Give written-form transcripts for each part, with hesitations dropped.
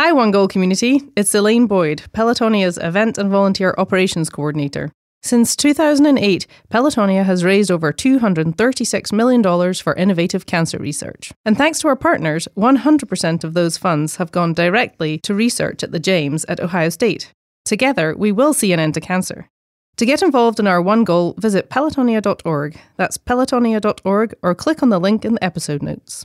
Hi, One Goal community. It's Elaine Boyd, Pelotonia's Event and Volunteer Operations Coordinator. Since 2008, Pelotonia has raised over $236 million for innovative cancer research. And thanks to our partners, 100% of those funds have gone directly to research at the James at Ohio State. Together, we will see an end to cancer. To get involved in our One Goal, visit pelotonia.org. That's pelotonia.org, or click on the link in the episode notes.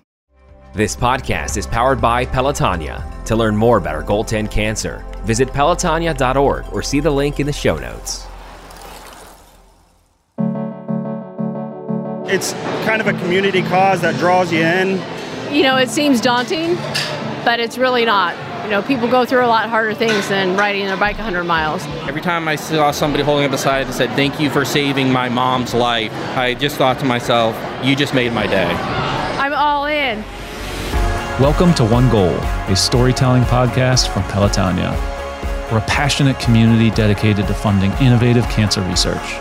This podcast is powered by Pelotonia. To learn more about our Goal 10 cancer, visit pelotonia.org or see the link in the show notes. It's kind of a community cause that draws you in. You know, it seems daunting, but it's really not. You know, people go through a lot harder things than riding their bike 100 miles. Every time I saw somebody holding up a sign that said, "Thank you for saving my mom's life," I just thought to myself, you just made my day. I'm all in. Welcome to One Goal, a storytelling podcast from Pelotonia. We're a passionate community dedicated to funding innovative cancer research.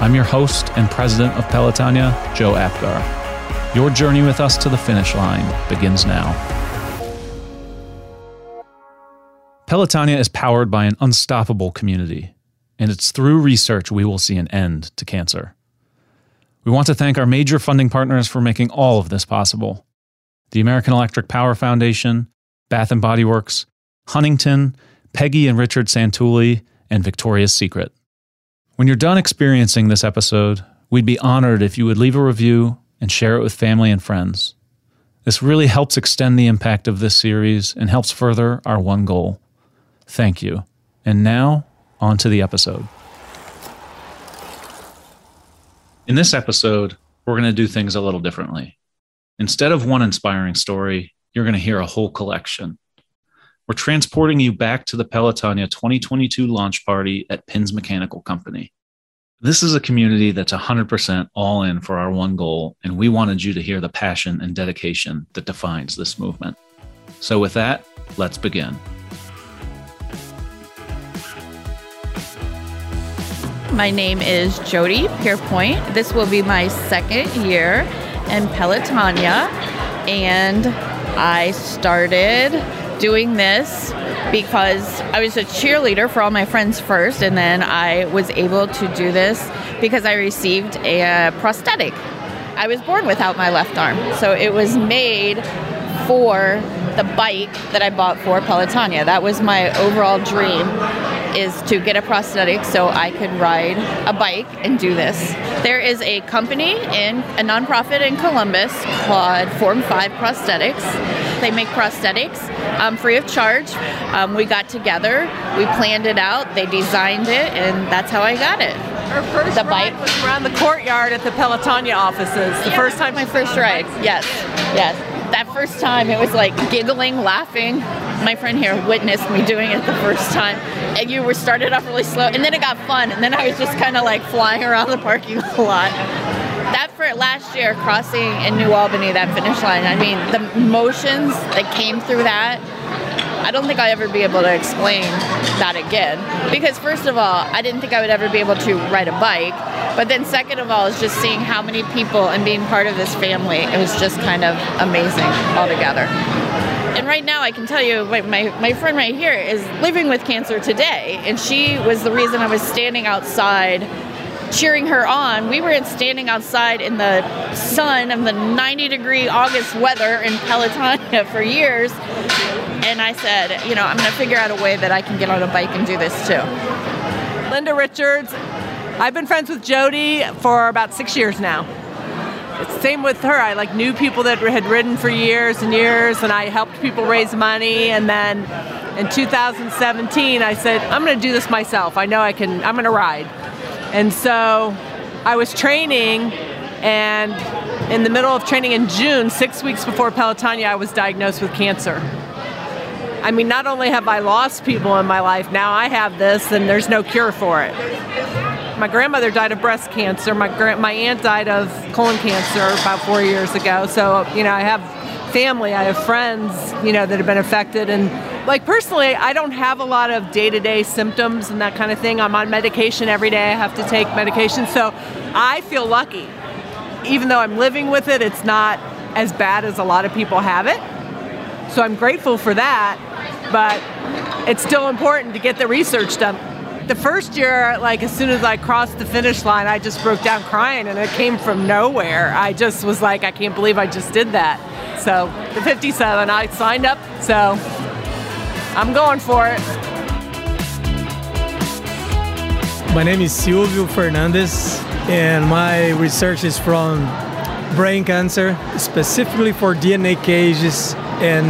I'm your host and president of Pelotonia, Joe Apgar. Your journey with us to the finish line begins now. Pelotonia is powered by an unstoppable community, and it's through research we will see an end to cancer. We want to thank our major funding partners for making all of this possible: the American Electric Power Foundation, Bath and Body Works, Huntington, Peggy and Richard Santulli, and Victoria's Secret. When you're done experiencing this episode, we'd be honored if you would leave a review and share it with family and friends. This really helps extend the impact of this series and helps further our One Goal. Thank you. And now, on to the episode. In this episode, we're going to do things a little differently. Instead of one inspiring story, you're going to hear a whole collection. We're transporting you back to the Pelotonia 2022 launch party at Pins Mechanical Company. This is a community that's 100% all in for our One Goal, and we wanted you to hear the passion and dedication that defines this movement. So with that, let's begin. My name is Jody Pierpoint. This will be my second year in Pelotonia, and I started doing this because I was a cheerleader for all my friends first, and then I was able to do this because I received a prosthetic. I was born without my left arm, so it was made for the bike that I bought for Pelotonia. That was my overall dream, is to get a prosthetic so I could ride a bike and do this. There is a company, a nonprofit in Columbus, called Form 5 Prosthetics. They make prosthetics free of charge. We got together, we planned it out, they designed it, and that's how I got it. Her first ride was around the courtyard at the Pelotonia offices. Yes. That first time, it was like giggling, laughing. My friend here witnessed me doing it the first time. And you were started off really slow, and then it got fun, and then I was just kind of like flying around the parking lot. That for last year, crossing in New Albany, that finish line, I mean, the motions that came through that, I don't think I'll ever be able to explain that again. Because first of all, I didn't think I would ever be able to ride a bike. But then second of all, is just seeing how many people and being part of this family. It was just kind of amazing altogether. And right now, I can tell you, my friend right here is living with cancer today. And she was the reason I was standing outside cheering her on. We were standing outside in the sun of the 90-degree August weather in Pelotonia for years, and I said, you know, I'm going to figure out a way that I can get on a bike and do this too. Linda Richards. I've been friends with Jody for about 6 years now. Same with her. I knew people that had ridden for years and years, and I helped people raise money. And then in 2017, I said, I'm going to do this myself. I know I can. I'm going to ride. And so I was training, and in the middle of training in June, 6 weeks before Pelotonia, I was diagnosed with cancer. I mean, not only have I lost people in my life, now I have this, and there's no cure for it. My grandmother died of breast cancer. My aunt died of colon cancer about 4 years ago. So, you know, I have family, I have friends, you know, that have been affected. And personally, I don't have a lot of day-to-day symptoms and that kind of thing. I'm on medication every day. I have to take medication. So I feel lucky. Even though I'm living with it, it's not as bad as a lot of people have it. So I'm grateful for that. but it's still important to get the research done. The first year, like as soon as I crossed the finish line, I just broke down crying, and it came from nowhere. I just was like, I can't believe I just did that. So the 57, I signed up, so I'm going for it. My name is Silvio Fernandez, and my research is from brain cancer, specifically for DNA cages, and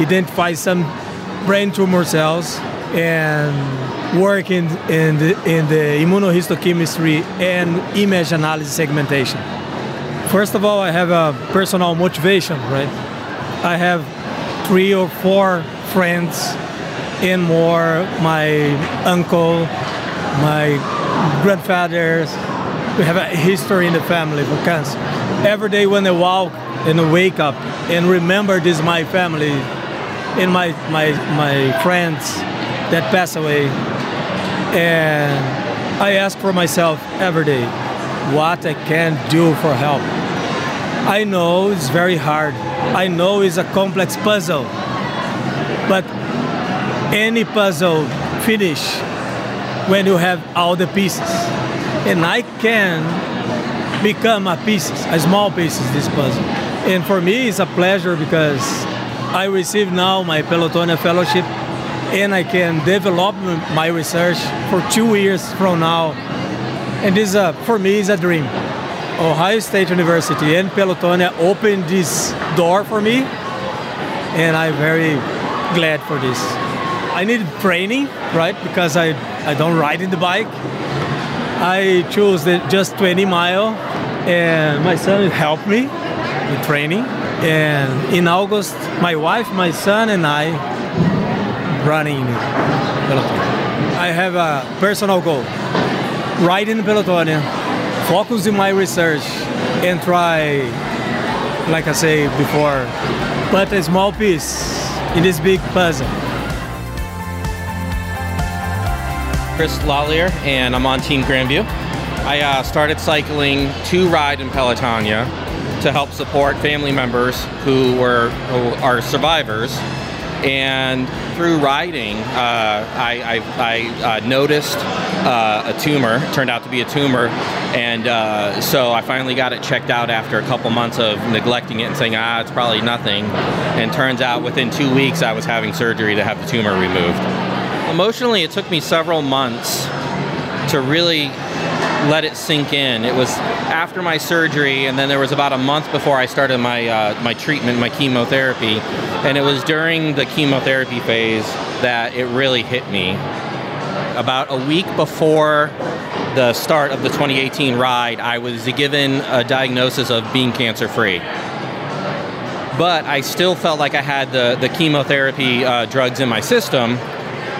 identify some brain tumor cells, and work in the immunohistochemistry and image analysis segmentation. First of all, I have a personal motivation, right? I have 3 or 4 friends and more, my uncle, my grandfathers. We have a history in the family for cancer. Every day when I walk and I wake up and remember this is my family and my friends that passed away, and I ask for myself every day what I can do for help. I know it's very hard. I know it's a complex puzzle, but any puzzle finish when you have all the pieces. And I can become a small piece of this puzzle. And for me, it's a pleasure because I receive now my Pelotonia Fellowship, and I can develop my research for 2 years from now. And this, for me, is a dream. Ohio State University and Pelotonia opened this door for me, and I'm very glad for this. I needed training, right? Because I don't ride in the bike. I chose just 20 mile, and my son helped me with training. And in August, my wife, my son, and I running Pelotonia. I have a personal goal: ride in Pelotonia, focus in my research, and try, like I say before, but a small piece in this big puzzle. Chris Lollier, and I'm on Team Grandview. I started cycling to ride in Pelotonia to help support family members who are survivors. And through riding, I noticed a tumor. It turned out to be a tumor, and so I finally got it checked out after a couple months of neglecting it and saying, it's probably nothing. And turns out within 2 weeks, I was having surgery to have the tumor removed. Emotionally, it took me several months to really let it sink in. It was after my surgery, and then there was about a month before I started my treatment, my chemotherapy, and it was during the chemotherapy phase that it really hit me. About a week before the start of the 2018 ride, I was given a diagnosis of being cancer-free. But I still felt like I had the chemotherapy drugs in my system,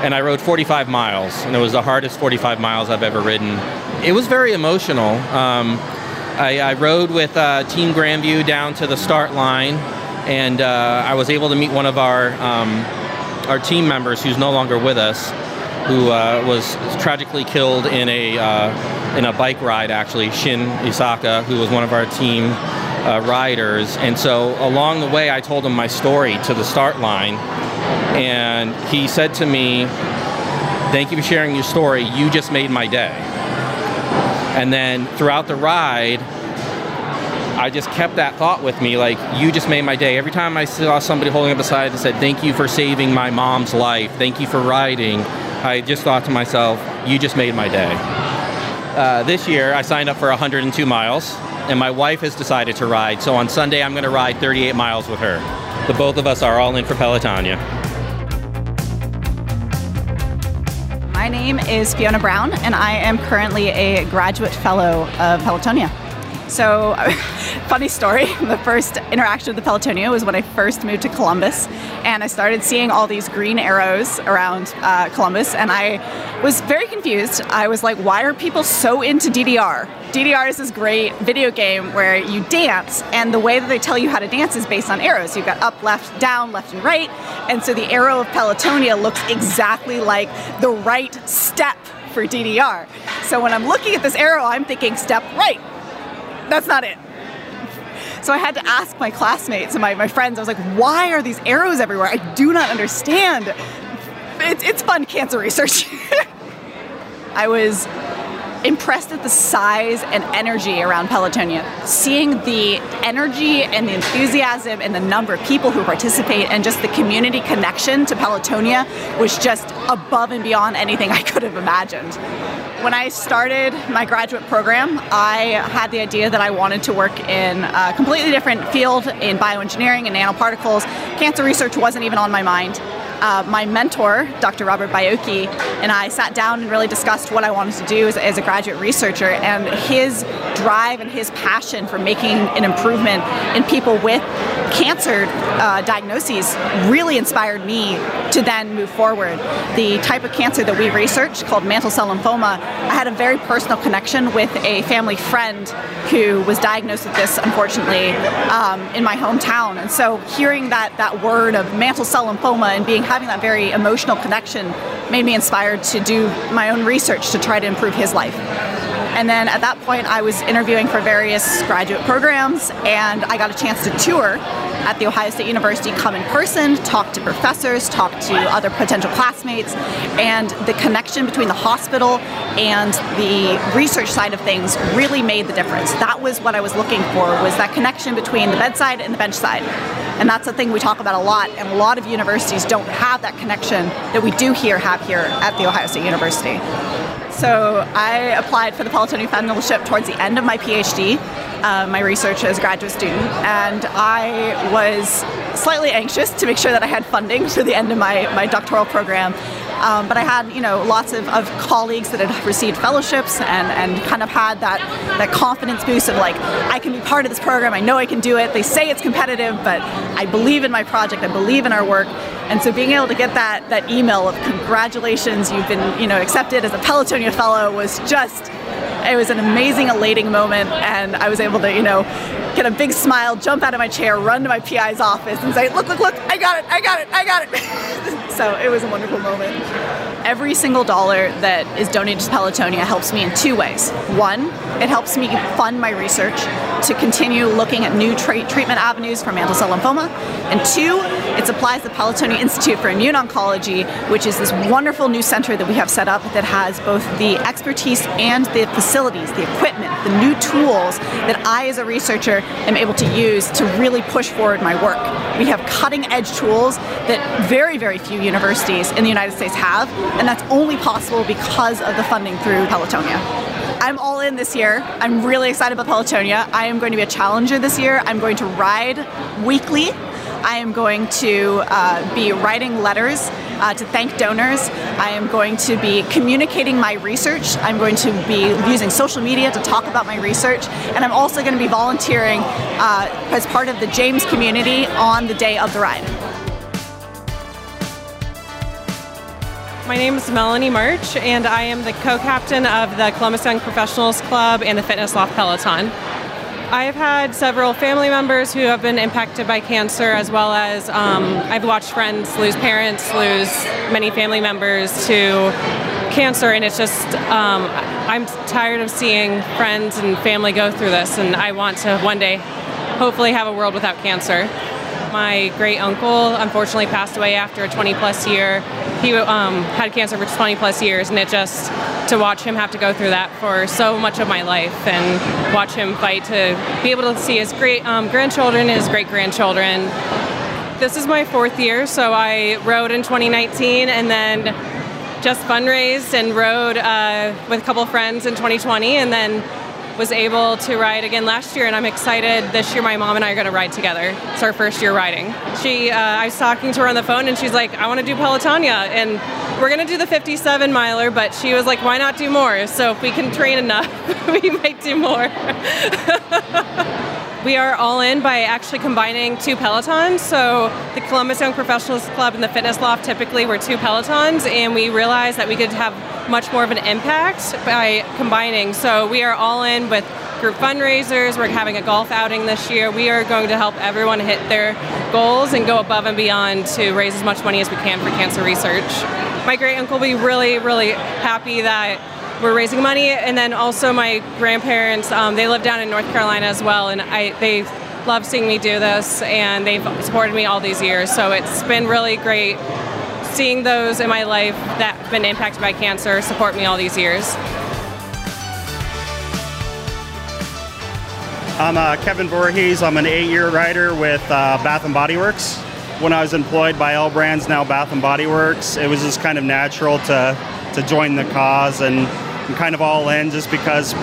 and I rode 45 miles, and it was the hardest 45 miles I've ever ridden. It was very emotional. I rode with Team Grandview down to the start line, and I was able to meet one of our team members who's no longer with us, who was tragically killed in a bike ride, actually, Shin Isaka, who was one of our team riders. And so along the way, I told him my story to the start line, and he said to me, "Thank you for sharing your story. You just made my day." And then throughout the ride, I just kept that thought with me, like, you just made my day. Every time I saw somebody holding up a sign that said, "Thank you for saving my mom's life, thank you for riding," I just thought to myself, you just made my day. This year, I signed up for 102 miles, and my wife has decided to ride. So on Sunday, I'm going to ride 38 miles with her. The both of us are all in for Pelotonia. My name is Fiona Brown, and I am currently a graduate fellow of Pelotonia. So, funny story, the first interaction with the Pelotonia was when I first moved to Columbus, and I started seeing all these green arrows around Columbus, and I was very confused. I was like, why are people so into DDR? DDR is this great video game where you dance, and the way that they tell you how to dance is based on arrows. You've got up, left, down, left, and right. And so the arrow of Pelotonia looks exactly like the right step for DDR. So when I'm looking at this arrow, I'm thinking step right. That's not it. So I had to ask my classmates and my friends. I was like, why are these arrows everywhere? I do not understand. it's fun cancer research. I was impressed at the size and energy around Pelotonia. Seeing the energy and the enthusiasm and the number of people who participate and just the community connection to Pelotonia was just above and beyond anything I could have imagined. When I started my graduate program, I had the idea that I wanted to work in a completely different field in bioengineering and nanoparticles. Cancer research wasn't even on my mind. My mentor, Dr. Robert Biocchi, and I sat down and really discussed what I wanted to do as a graduate researcher, and his drive and his passion for making an improvement in people with cancer diagnoses really inspired me to then move forward. The type of cancer that we research, called mantle cell lymphoma, I had a very personal connection with a family friend who was diagnosed with this, unfortunately, in my hometown. And so hearing that word of mantle cell lymphoma and having that very emotional connection made me inspired to do my own research to try to improve his life. And then at that point, I was interviewing for various graduate programs, and I got a chance to tour at The Ohio State University, come in person, talk to professors, talk to other potential classmates, and the connection between the hospital and the research side of things really made the difference. That was what I was looking for, was that connection between the bedside and the bench side. And that's the thing we talk about a lot, and a lot of universities don't have that connection that we do have here at The Ohio State University. So I applied for the Pelotonia Fellowship towards the end of my PhD, my research as a graduate student, and I was slightly anxious to make sure that I had funding to the end of my doctoral program. But I had, lots of colleagues that had received fellowships and kind of had that confidence boost of like, I can be part of this program, I know I can do it, they say it's competitive, but I believe in my project, I believe in our work. And so being able to get that email of congratulations, you've been accepted as a Pelotonia Fellow was just, it was an amazing, elating moment, and I was able to, get a big smile, jump out of my chair, run to my PI's office and say, look, I got it. So it was a wonderful moment. Every single dollar that is donated to Pelotonia helps me in two ways. One, it helps me fund my research to continue looking at new treatment avenues for mantle cell lymphoma. And two, it supplies the Pelotonia Institute for Immune Oncology, which is this wonderful new center that we have set up that has both the expertise and the facilities, the equipment, the new tools that I as a researcher am able to use to really push forward my work. We have cutting edge tools that very, very few universities in the United States have, and that's only possible because of the funding through Pelotonia. I'm all in this year. I'm really excited about Pelotonia. I am going to be a challenger this year. I'm going to ride weekly. I am going to be writing letters to thank donors. I am going to be communicating my research. I'm going to be using social media to talk about my research. And I'm also going to be volunteering as part of the James community on the day of the ride. My name is Melanie March, and I am the co-captain of the Columbus Young Professionals Club and the Fitness Loft Peloton. I have had several family members who have been impacted by cancer, as well as I've watched friends lose parents, lose many family members to cancer, and it's just, I'm tired of seeing friends and family go through this, and I want to one day hopefully have a world without cancer. My great uncle unfortunately passed away after a 20 plus year. He had cancer for 20 plus years, and it just, to watch him have to go through that for so much of my life and watch him fight to be able to see his great grandchildren, his great grandchildren. This is my fourth year, so I rode in 2019 and then just fundraised and rode with a couple of friends in 2020, and then was able to ride again last year, and I'm excited. This year my mom and I are going to ride together. It's our first year riding. She, I was talking to her on the phone, and she's like, I want to do Pelotonia, and we're going to do the 57 miler, but she was like, why not do more? So if we can train enough, we might do more. We are all in by actually combining two Pelotons. So the Columbus Young Professionals Club and the Fitness Loft typically were two Pelotons, and we realized that we could have much more of an impact by combining. So we are all in with group fundraisers. We're having a golf outing this year. We are going to help everyone hit their goals and go above and beyond to raise as much money as we can for cancer research. My great uncle will be really, really happy that we're raising money, and then also my grandparents, they live down in North Carolina as well, and they love seeing me do this, and they've supported me all these years, so it's been really great seeing those in my life that have been impacted by cancer support me all these years. I'm Kevin Voorhees. I'm an 8-year rider with Bath & Body Works. When I was employed by L Brands, now Bath & Body Works, it was just kind of natural to join the cause, and I'm kind of all in just because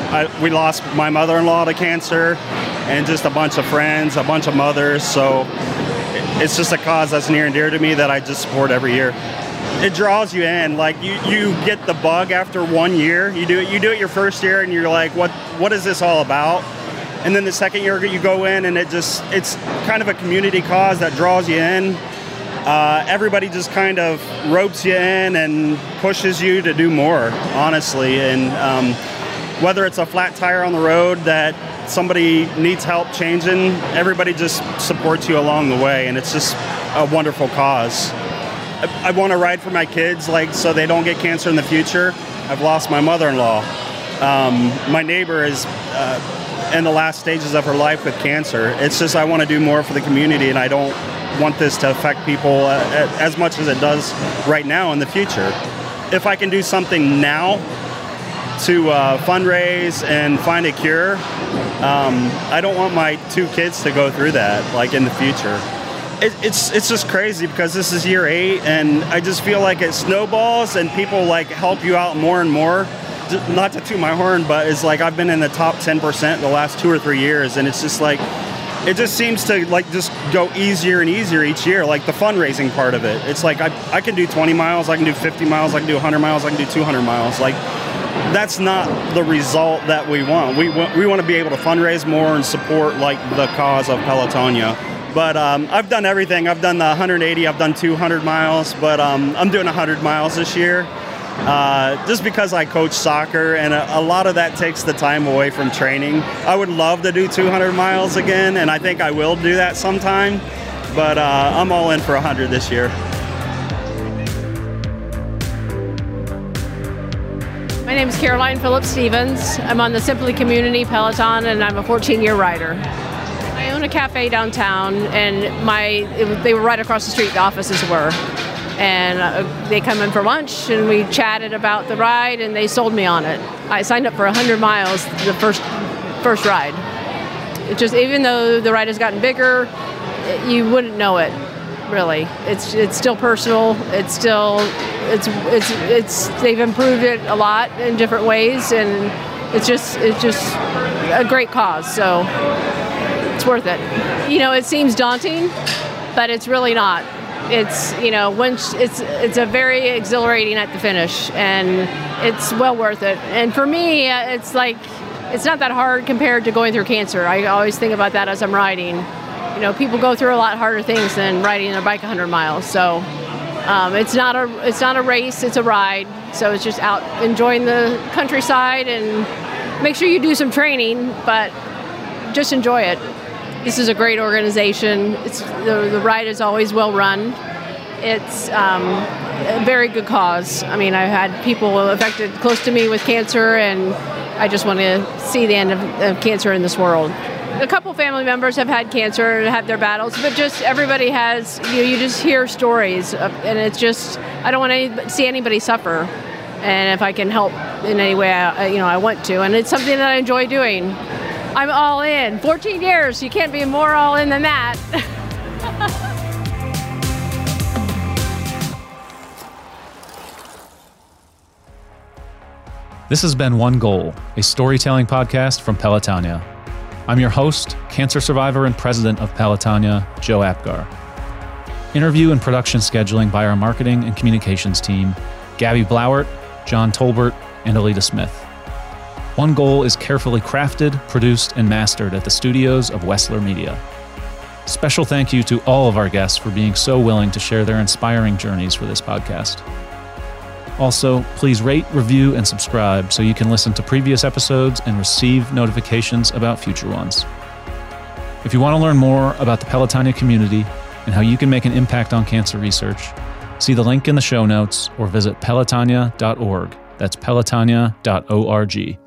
we lost my mother-in-law to cancer, and just a bunch of friends, a bunch of mothers, so it's just a cause that's near and dear to me that I just support every year. It draws you in, like you get the bug after one year. You do it your first year and you're like, what is this all about? And then the second year you go in and it's kind of a community cause that draws you in. Everybody just kind of ropes you in and pushes you to do more, honestly. And whether it's a flat tire on the road that somebody needs help changing, everybody just supports you along the way, and it's just a wonderful cause. I want to ride for my kids, like, so they don't get cancer in the future. I've lost my mother-in-law. My neighbor is in the last stages of her life with cancer. It's just I want to do more for the community, and I don't want this to affect people as much as it does right now in the future. If I can do something now to fundraise and find a cure, I don't want my two kids to go through that, like, in the future. It's just crazy because this is year 8, and I just feel like it snowballs and people, like, help you out more and more. Not to toot my horn, but it's like I've been in the top 10% the last 2 or 3 years, and it's just like, it just seems to, like, just go easier and easier each year, like the fundraising part of it. It's like I can do 20 miles, I can do 50 miles, I can do 100 miles, I can do 200 miles. Like, that's not the result that we want. We want to be able to fundraise more and support, like, the cause of Pelotonia. But I've done everything. I've done the 180, I've done 200 miles, but I'm doing 100 miles this year. Just because I coach soccer, and a lot of that takes the time away from training. I would love to do 200 miles again, and I think I will do that sometime, but I'm all in for 100 this year. My name is Caroline Phillips-Stevens. I'm on the Simply Community Peloton, and I'm a 14-year rider. I own a cafe downtown, and they were right across the street, the offices were. And they come in for lunch, and we chatted about the ride, and they sold me on it. I signed up for 100 miles the first ride. It just, even though the ride has gotten bigger, you wouldn't know it, really. It's still personal. It's still they've improved it a lot in different ways, and it's just a great cause. So it's worth it. You know, it seems daunting, but it's really not. It's, you know, once it's a very exhilarating at the finish, and it's well worth it. And for me, it's like, it's not that hard compared to going through cancer. I always think about that as I'm riding. You know, people go through a lot harder things than riding their bike 100 miles. So it's not a race, it's a ride. So it's just out enjoying the countryside, and make sure you do some training, but just enjoy it. This is a great organization. The ride is always well run. It's a very good cause. I mean, I've had people affected close to me with cancer, and I just want to see the end of cancer in this world. A couple family members have had cancer and had their battles, but just everybody has, you know, you just hear stories, and it's just, I don't want to see anybody suffer. And if I can help in any way, I want to. And it's something that I enjoy doing. I'm all in. 14 years, you can't be more all in than that. This has been One Goal, a storytelling podcast from Pelotonia. I'm your host, cancer survivor and president of Pelotonia, Joe Apgar. Interview and production scheduling by our marketing and communications team, Gabby Blauert, John Tolbert, and Alita Smith. One Goal is carefully crafted, produced, and mastered at the studios of Wessler Media. Special thank you to all of our guests for being so willing to share their inspiring journeys for this podcast. Also, please rate, review, and subscribe so you can listen to previous episodes and receive notifications about future ones. If you want to learn more about the Pelotonia community and how you can make an impact on cancer research, see the link in the show notes or visit pelotonia.org. That's pelotonia.org.